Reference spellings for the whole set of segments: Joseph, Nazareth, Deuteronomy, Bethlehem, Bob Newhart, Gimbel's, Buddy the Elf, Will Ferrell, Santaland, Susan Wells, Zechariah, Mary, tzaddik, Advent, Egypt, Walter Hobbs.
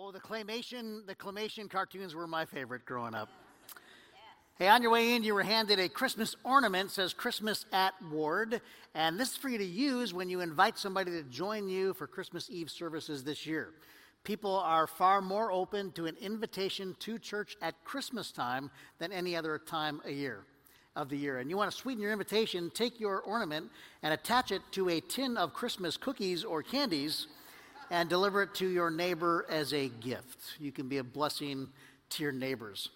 Oh, the claymation cartoons were my favorite growing up. Hey, on your way in, you were handed a Christmas ornament, says Christmas at Ward, and this is for you to use when you invite somebody to join you for Christmas Eve services this year. People are far more open to an invitation to church at Christmas time than any other time of the year. And you want to sweeten your invitation, take your ornament and attach it to a tin of Christmas cookies or candies and deliver it to your neighbor as a gift. You can be a blessing to your neighbors.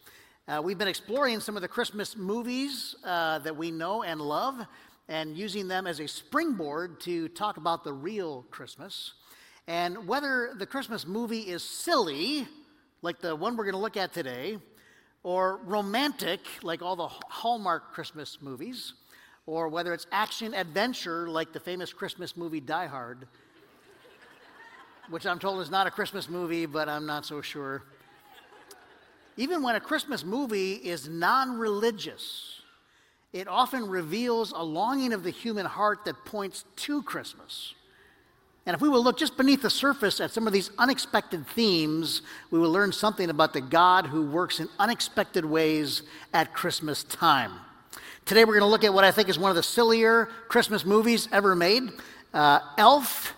We've been exploring some of the Christmas movies that we know and love and using them as a springboard to talk about the real Christmas. And whether the Christmas movie is silly, like the one we're going to look at today, or romantic, like all the Hallmark Christmas movies, or whether it's action adventure, like the famous Christmas movie Die Hard, which I'm told is not a Christmas movie, but I'm not so sure. Even when a Christmas movie is non-religious, it often reveals a longing of the human heart that points to Christmas. And if we will look just beneath the surface at some of these unexpected themes, we will learn something about the God who works in unexpected ways at Christmas time. Today we're going to look at what I think is one of the sillier Christmas movies ever made. Elf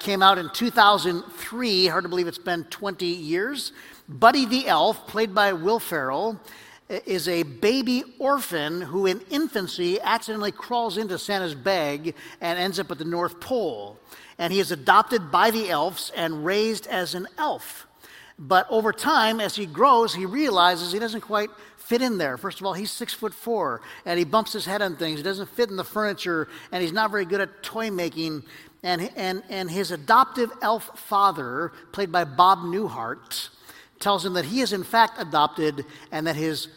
came out in 2003. Hard to believe it's been 20 years. Buddy the Elf, played by Will Ferrell, is a baby orphan who in infancy accidentally crawls into Santa's bag and ends up at the North Pole. And he is adopted by the elves and raised as an elf. But over time, as he grows, he realizes he doesn't quite fit in there. First of all, he's 6'4", and he bumps his head on things. He doesn't fit in the furniture, and he's not very good at toy making. And his adoptive elf father, played by Bob Newhart, tells him that he is in fact adopted and that his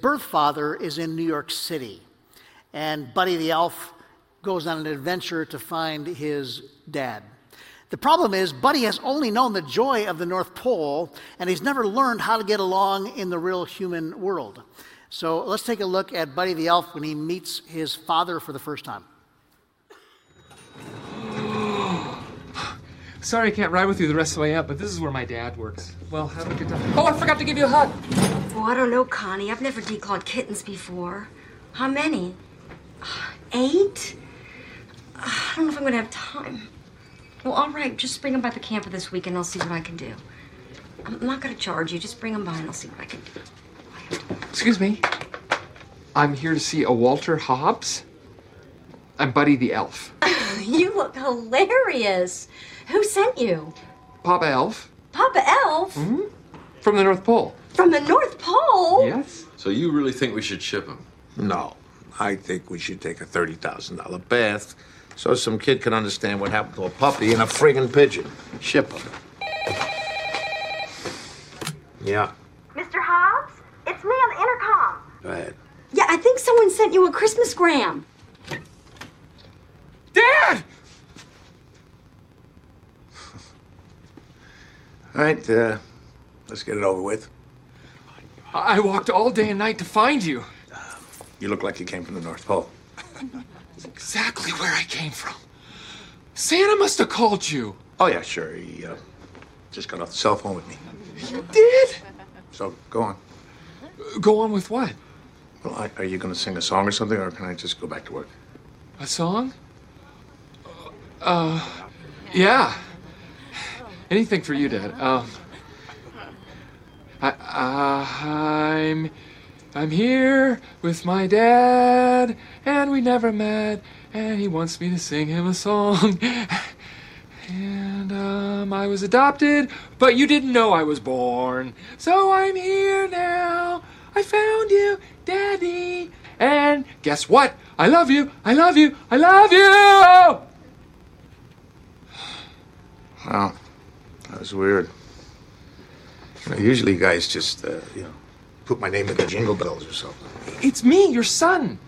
birth father is in New York City. And Buddy the Elf goes on an adventure to find his dad. The problem is Buddy has only known the joy of the North Pole and he's never learned how to get along in the real human world. So let's take a look at Buddy the Elf when he meets his father for the first time. Sorry I can't ride with you the rest of the way up, but this is where my dad works. Well, have a good time. Oh, I forgot to give you a hug. Oh, I don't know, Connie. I've never declawed kittens before. How many? 8? I don't know if I'm going to have time. Well, all right, just bring them by the camper this week and I'll see what I can do. I'm not going to charge you. Just bring them by and I'll see what I can do. Excuse me. I'm here to see a Walter Hobbs. I'm Buddy the Elf. You look hilarious. Who sent you? Papa Elf. Papa Elf? Mm-hmm. From the North Pole. From the North Pole? Yes. So you really think we should ship him? No. I think we should take a $30,000 bath so some kid can understand what happened to a puppy and a friggin' pigeon. Ship him. Yeah. Mr. Hobbs? It's me on the intercom. Go ahead. Yeah, I think someone sent you a Christmas gram. Dad! All right, let's get it over with. I walked all day and night to find you. You look like you came from the North Pole. That's exactly where I came from. Santa must have called you. Oh, yeah, sure. He just got off the cell phone with me. You did? So, go on. Go on with what? Well, are you going to sing a song or something, or can I just go back to work? A song? Yeah. Anything for you, Dad. I'm here with my dad, and we never met, and he wants me to sing him a song. And I was adopted, but you didn't know I was born. So I'm here now. I found you, Daddy. And guess what? I love you. I love you. I love you. Wow. That was weird. You know, usually guys just, put my name in the jingle bells or something. It's me, your son.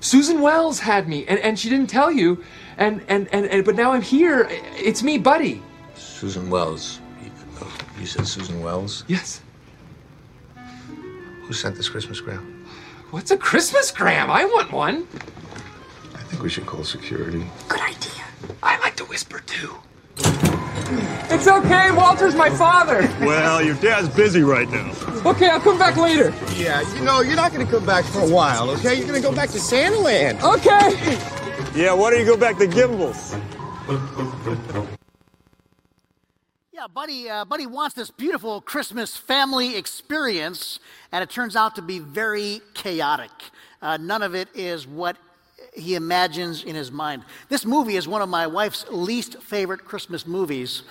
Susan Wells had me, and she didn't tell you, and but now I'm here. It's me, Buddy. Susan Wells. You said Susan Wells? Yes. Who sent this Christmas gram? What's a Christmas gram? I want one. I think we should call security. Good idea. I like to whisper, too. It's okay, Walter's my father. Well, your dad's busy right now. Okay, I'll come back later. Yeah, you know, you're not going to come back for a while, okay? You're going to go back to Santaland. Okay. Yeah, why don't you go back to Gimbel's? Yeah, Buddy wants this beautiful Christmas family experience, and it turns out to be very chaotic. None of it is what he imagines in his mind. This movie is one of my wife's least favorite Christmas movies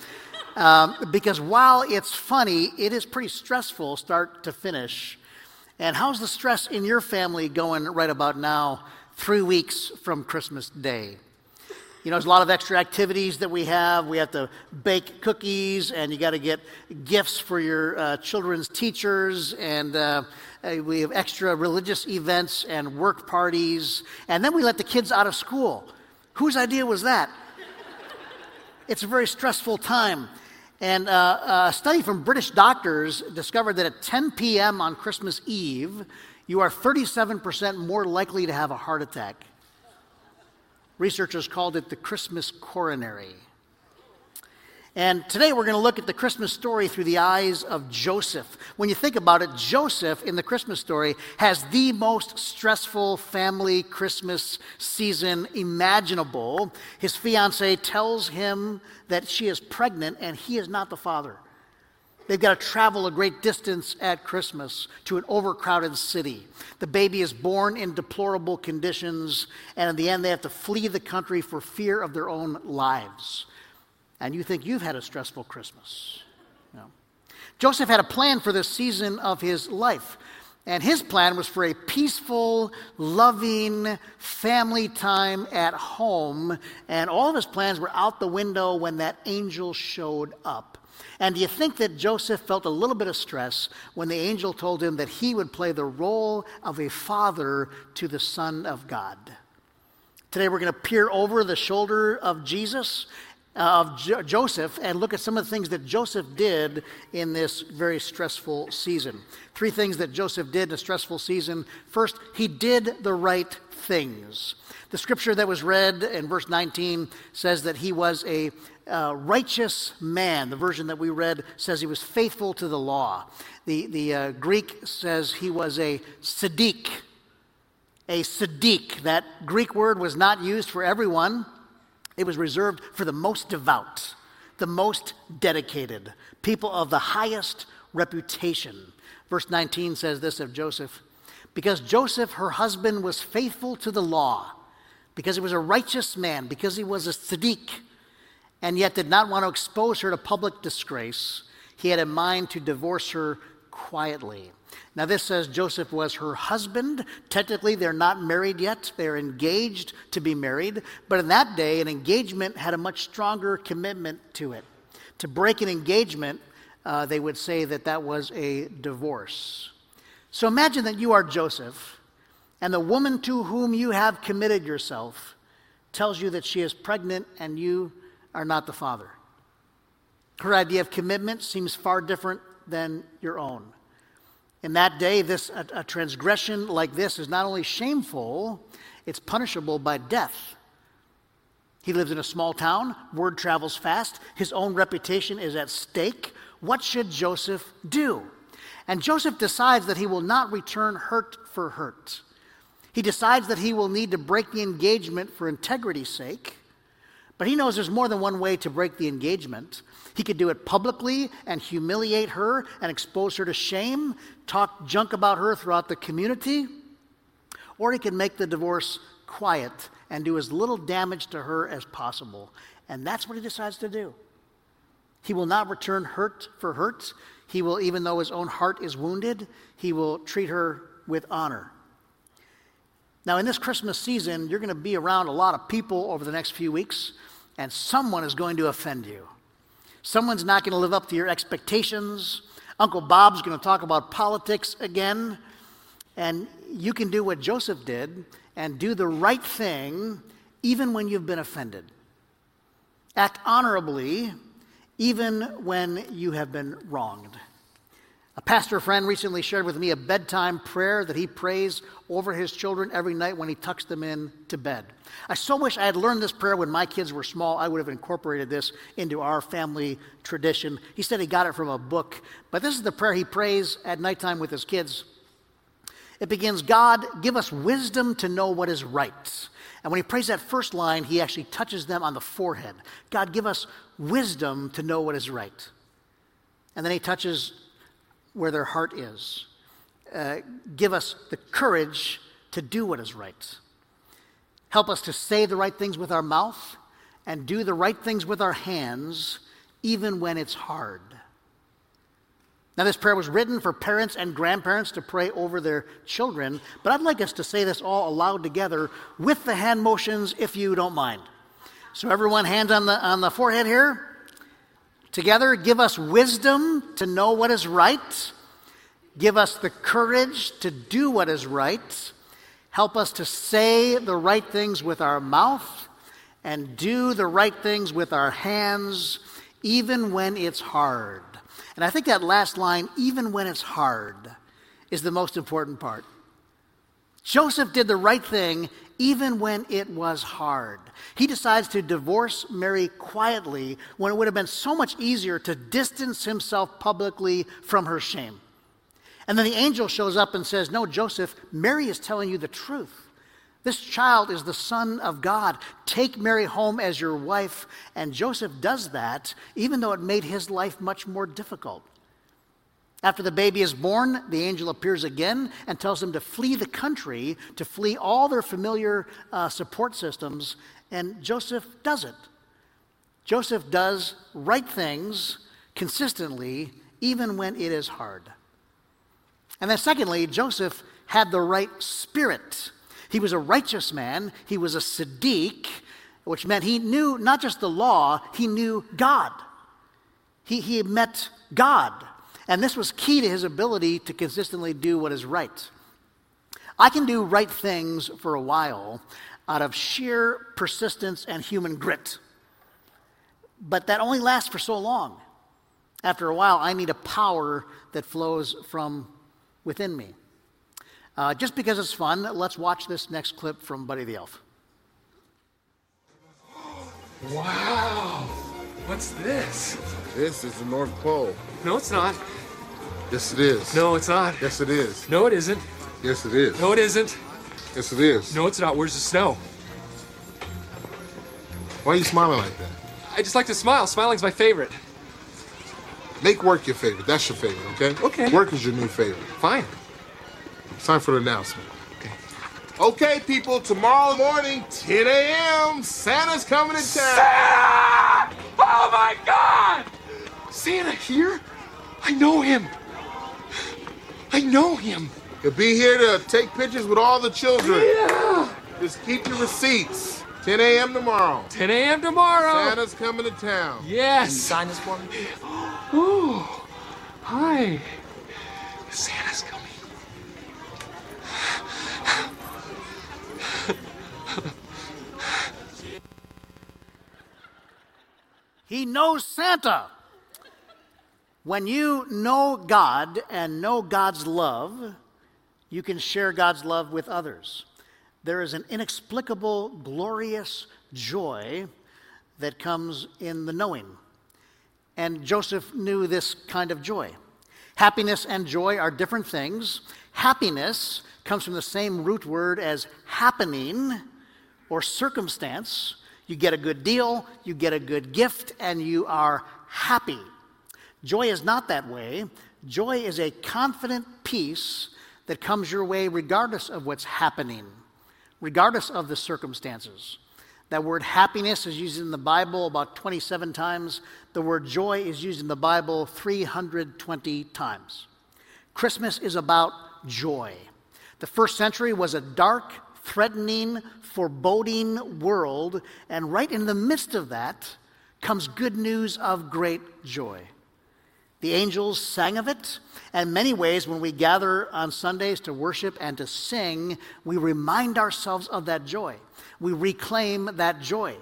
because while it's funny, it is pretty stressful start to finish. And how's the stress in your family going right about now, 3 weeks from Christmas Day? You know, there's a lot of extra activities that we have. We have to bake cookies, and you got to get gifts for your children's teachers, and we have extra religious events and work parties. And then we let the kids out of school. Whose idea was that? It's a very stressful time. And a study from British doctors discovered that at 10 p.m. on Christmas Eve, you are 37% more likely to have a heart attack. Researchers called it the Christmas coronary. And today we're going to look at the Christmas story through the eyes of Joseph. When you think about it, Joseph in the Christmas story has the most stressful family Christmas season imaginable. His fiancée tells him that she is pregnant and he is not the father. They've got to travel a great distance at Christmas to an overcrowded city. The baby is born in deplorable conditions, and in the end, they have to flee the country for fear of their own lives. And you think you've had a stressful Christmas. No. Joseph had a plan for this season of his life, and his plan was for a peaceful, loving family time at home, and all of his plans were out the window when that angel showed up. And do you think that Joseph felt a little bit of stress when the angel told him that he would play the role of a father to the Son of God? Today we're going to peer over the shoulder of Joseph, and look at some of the things that Joseph did in this very stressful season. Three things that Joseph did in a stressful season. First, he did the right things. The scripture that was read in verse 19 says that he was a righteous man. The version that we read says he was faithful to the law. The Greek says he was a tzaddik. A tzaddik. That Greek word was not used for everyone. It was reserved for the most devout, the most dedicated, people of the highest reputation. Verse 19 says this of Joseph: because Joseph, her husband, was faithful to the law, because he was a righteous man, because he was a tzaddik, and yet did not want to expose her to public disgrace, he had in mind to divorce her quietly. Now this says Joseph was her husband. Technically, they're not married yet. They're engaged to be married. But in that day, an engagement had a much stronger commitment to it. To break an engagement, they would say that that was a divorce. So imagine that you are Joseph, and the woman to whom you have committed yourself tells you that she is pregnant and you are not the father. Her idea of commitment seems far different than your own. In that day, a transgression like this is not only shameful, it's punishable by death. He lives in a small town. Word travels fast. His own reputation is at stake. What should Joseph do? And Joseph decides that he will not return hurt for hurt. He decides that he will need to break the engagement for integrity's sake. But he knows there's more than one way to break the engagement. He could do it publicly and humiliate her and expose her to shame, talk junk about her throughout the community, or he could make the divorce quiet and do as little damage to her as possible. And that's what he decides to do. He will not return hurt for hurt. He will, even though his own heart is wounded, he will treat her with honor. Now, in this Christmas season, you're going to be around a lot of people over the next few weeks, and someone is going to offend you. Someone's not going to live up to your expectations. Uncle Bob's going to talk about politics again. And you can do what Joseph did and do the right thing even when you've been offended. Act honorably even when you have been wronged. A pastor friend recently shared with me a bedtime prayer that he prays over his children every night when he tucks them in to bed. I so wish I had learned this prayer when my kids were small. I would have incorporated this into our family tradition. He said he got it from a book, but this is the prayer he prays at nighttime with his kids. It begins, "God, give us wisdom to know what is right." And when he prays that first line, he actually touches them on the forehead. God, give us wisdom to know what is right. And then he touches where their heart is. Give us the courage to do what is right. Help us to say the right things with our mouth and do the right things with our hands, even when it's hard. Now, this prayer was written for parents and grandparents to pray over their children, but I'd like us to say this all aloud together with the hand motions, if you don't mind. So everyone, hands on the forehead here. Together, give us wisdom to know what is right. Give us the courage to do what is right. Help us to say the right things with our mouth and do the right things with our hands, even when it's hard. And I think that last line, even when it's hard, is the most important part. Joseph did the right thing even when it was hard. He decides to divorce Mary quietly when it would have been so much easier to distance himself publicly from her shame. And then the angel shows up and says, "No, Joseph, Mary is telling you the truth. This child is the Son of God. Take Mary home as your wife." And Joseph does that, even though it made his life much more difficult. After the baby is born, the angel appears again and tells them to flee the country, to flee all their familiar support systems, and Joseph does it. Joseph does right things consistently, even when it is hard. And then secondly, Joseph had the right spirit. He was a righteous man. He was a tzaddik, which meant he knew not just the law, he knew God. He met God. And this was key to his ability to consistently do what is right. I can do right things for a while out of sheer persistence and human grit. But that only lasts for so long. After a while, I need a power that flows from within me. Just because it's fun, let's watch this next clip from Buddy the Elf. Wow! What's this? This is the North Pole. No, it's not. Yes, it is. No, it's not. Yes, it is. No, it isn't. Yes, it is. No, it isn't. Yes, it is. No, it's not. Where's the snow? Why are you smiling like that? I just like to smile. Smiling's my favorite. Make work your favorite. That's your favorite, okay? Okay. Work is your new favorite. Fine. It's time for the announcement. Okay. Okay, people, tomorrow morning, 10 a.m., Santa's coming to town. Santa! Oh, my God! Santa here? I know him. I know him. He'll be here to take pictures with all the children. Yeah. Just keep your receipts. 10 a.m. tomorrow. 10 a.m. tomorrow. Santa's coming to town. Yes. Can you sign this for me? Ooh. Hi. Santa's coming. He knows Santa. When you know God and know God's love, you can share God's love with others. There is an inexplicable, glorious joy that comes in the knowing. And Joseph knew this kind of joy. Happiness and joy are different things. Happiness comes from the same root word as happening or circumstance. You get a good deal, you get a good gift, and you are happy. Joy is not that way. Joy is a confident peace that comes your way regardless of what's happening, regardless of the circumstances. That word happiness is used in the Bible about 27 times. The word joy is used in the Bible 320 times. Christmas is about joy. The first century was a dark, threatening, foreboding world, and right in the midst of that comes good news of great joy. The angels sang of it, and in many ways when we gather on Sundays to worship and to sing, we remind ourselves of that joy. We reclaim that joy.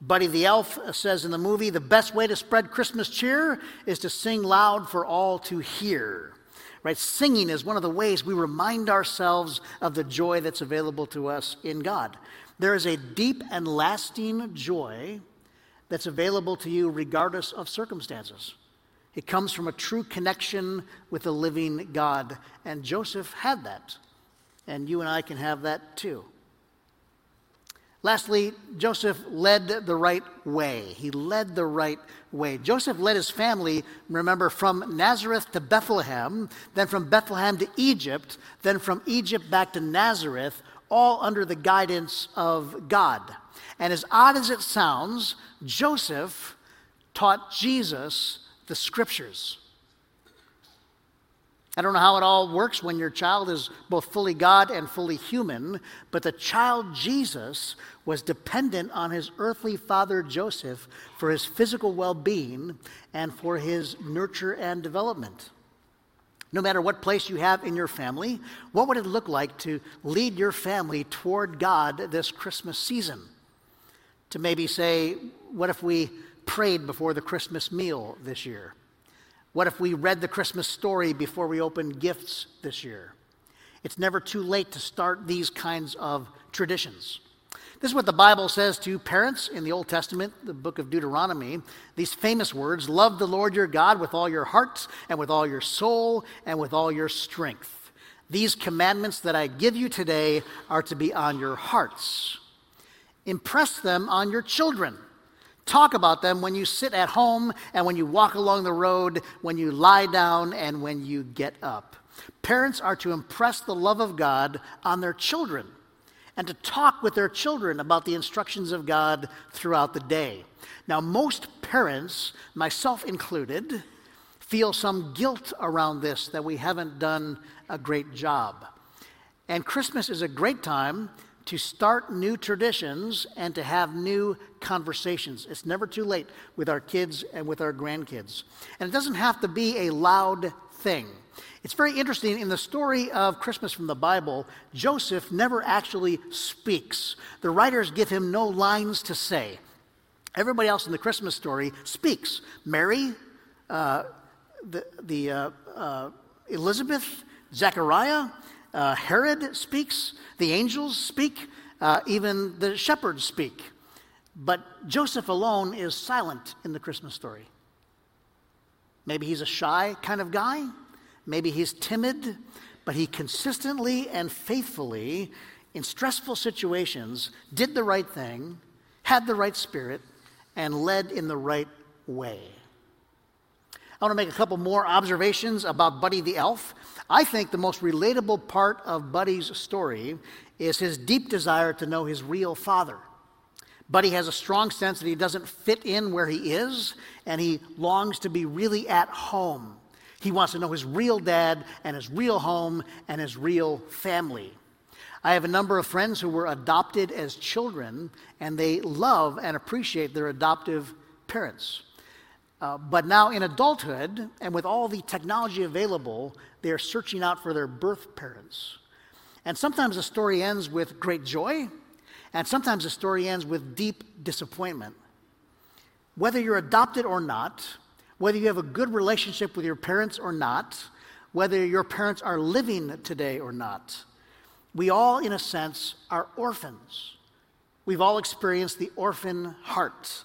Buddy the Elf says in the movie, the best way to spread Christmas cheer is to sing loud for all to hear. right? Singing is one of the ways we remind ourselves of the joy that's available to us in God. There is a deep and lasting joy that's available to you regardless of circumstances. It comes from a true connection with the living God. And Joseph had that. And you and I can have that too. Lastly, Joseph led the right way. He led the right way. Joseph led his family, remember, from Nazareth to Bethlehem, then from Bethlehem to Egypt, then from Egypt back to Nazareth, all under the guidance of God. And as odd as it sounds, Joseph taught Jesus the scriptures. I don't know how it all works when your child is both fully God and fully human, but the child Jesus was dependent on his earthly father Joseph for his physical well-being and for his nurture and development. No matter what place you have in your family, what would it look like to lead your family toward God this Christmas season? To maybe say, what if we prayed before the Christmas meal this year? What if we read the Christmas story before we opened gifts this year? It's never too late to start these kinds of traditions. This is what the Bible says to parents in the Old Testament, the book of Deuteronomy. These famous words, love the Lord your God with all your heart and with all your soul and with all your strength. These commandments that I give you today are to be on your hearts. Impress them on your children. Talk about them when you sit at home and when you walk along the road, when you lie down and when you get up. Parents are to impress the love of God on their children and to talk with their children about the instructions of God throughout the day. Now, most parents, myself included, feel some guilt around this, that we haven't done a great job. And Christmas is a great time to start new traditions and to have new conversations. It's never too late with our kids and with our grandkids. And it doesn't have to be a loud thing. It's very interesting, in the story of Christmas from the Bible, Joseph never actually speaks. The writers give him no lines to say. Everybody else in the Christmas story speaks. Mary, Elizabeth, Zechariah, Herod speaks, the angels speak, even the shepherds speak. But Joseph alone is silent in the Christmas story. Maybe he's a shy kind of guy. Maybe he's timid. But he consistently and faithfully, in stressful situations, did the right thing, had the right spirit, and led in the right way. I want to make a couple more observations about Buddy the Elf. I think the most relatable part of Buddy's story is his deep desire to know his real father. Buddy has a strong sense that he doesn't fit in where he is, and he longs to be really at home. He wants to know his real dad and his real home and his real family. I have a number of friends who were adopted as children, and they love and appreciate their adoptive parents. But now in adulthood, and with all the technology available, they are searching out for their birth parents. And sometimes the story ends with great joy, and sometimes the story ends with deep disappointment. Whether you're adopted or not, whether you have a good relationship with your parents or not, whether your parents are living today or not, we all, in a sense, are orphans. We've all experienced the orphan heart.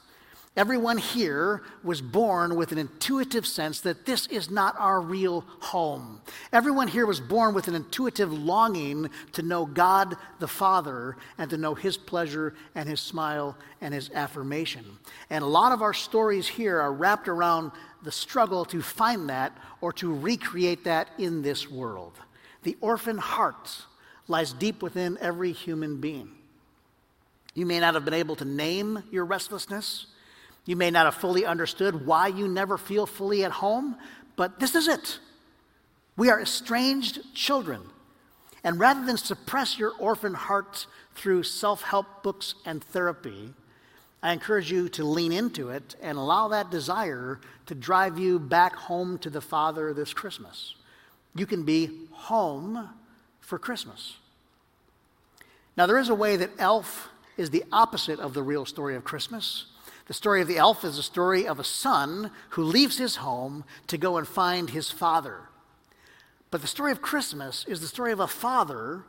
Everyone here was born with an intuitive sense that this is not our real home. Everyone here was born with an intuitive longing to know God the Father and to know His pleasure and His smile and His affirmation. And a lot of our stories here are wrapped around the struggle to find that or to recreate that in this world. The orphan heart lies deep within every human being. You may not have been able to name your restlessness. You may not have fully understood why you never feel fully at home, but this is it. We are estranged children. And rather than suppress your orphan heart through self-help books and therapy, I encourage you to lean into it and allow that desire to drive you back home to the Father this Christmas. You can be home for Christmas. Now, there is a way that Elf is the opposite of the real story of Christmas. The story of the elf is the story of a son who leaves his home to go and find his father. But the story of Christmas is the story of a father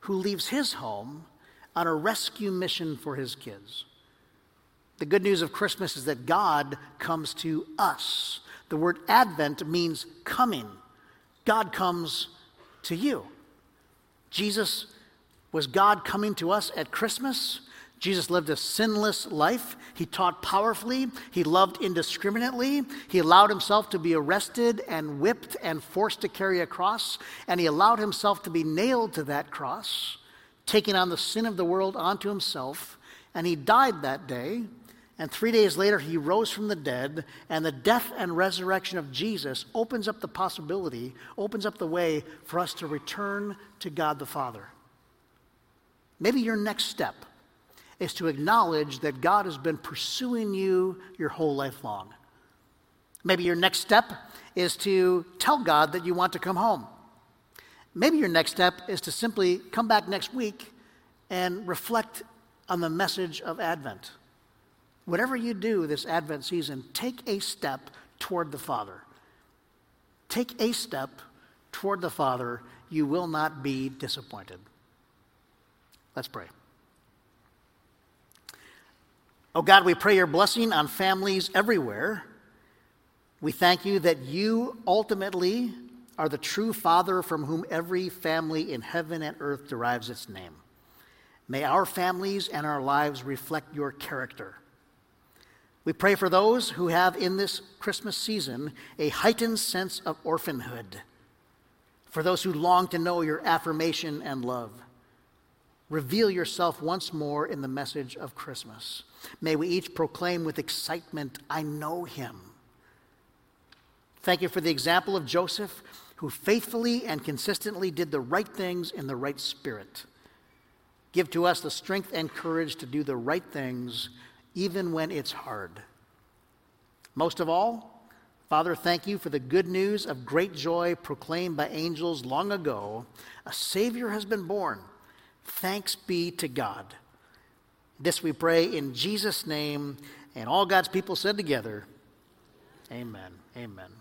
who leaves his home on a rescue mission for his kids. The good news of Christmas is that God comes to us. The word Advent means coming. God comes to you. Jesus was God coming to us at Christmas. Jesus lived a sinless life. He taught powerfully. He loved indiscriminately. He allowed himself to be arrested and whipped and forced to carry a cross. And he allowed himself to be nailed to that cross, taking on the sin of the world onto himself. And he died that day. And 3 days later, he rose from the dead. And the death and resurrection of Jesus opens up the possibility, opens up the way for us to return to God the Father. Maybe your next step is to acknowledge that God has been pursuing you your whole life long. Maybe your next step is to tell God that you want to come home. Maybe your next step is to simply come back next week and reflect on the message of Advent. Whatever you do this Advent season, take a step toward the Father. Take a step toward the Father. You will not be disappointed. Let's pray. Oh God, we pray your blessing on families everywhere. We thank you that you ultimately are the true Father from whom every family in heaven and earth derives its name. May our families and our lives reflect your character. We pray for those who have in this Christmas season a heightened sense of orphanhood, for those who long to know your affirmation and love. Reveal yourself once more in the message of Christmas. May we each proclaim with excitement, I know him. Thank you for the example of Joseph, who faithfully and consistently did the right things in the right spirit. Give to us the strength and courage to do the right things, even when it's hard. Most of all, Father, thank you for the good news of great joy proclaimed by angels long ago. A Savior has been born. Thanks be to God. This we pray in Jesus' name, and all God's people said together, amen. Amen.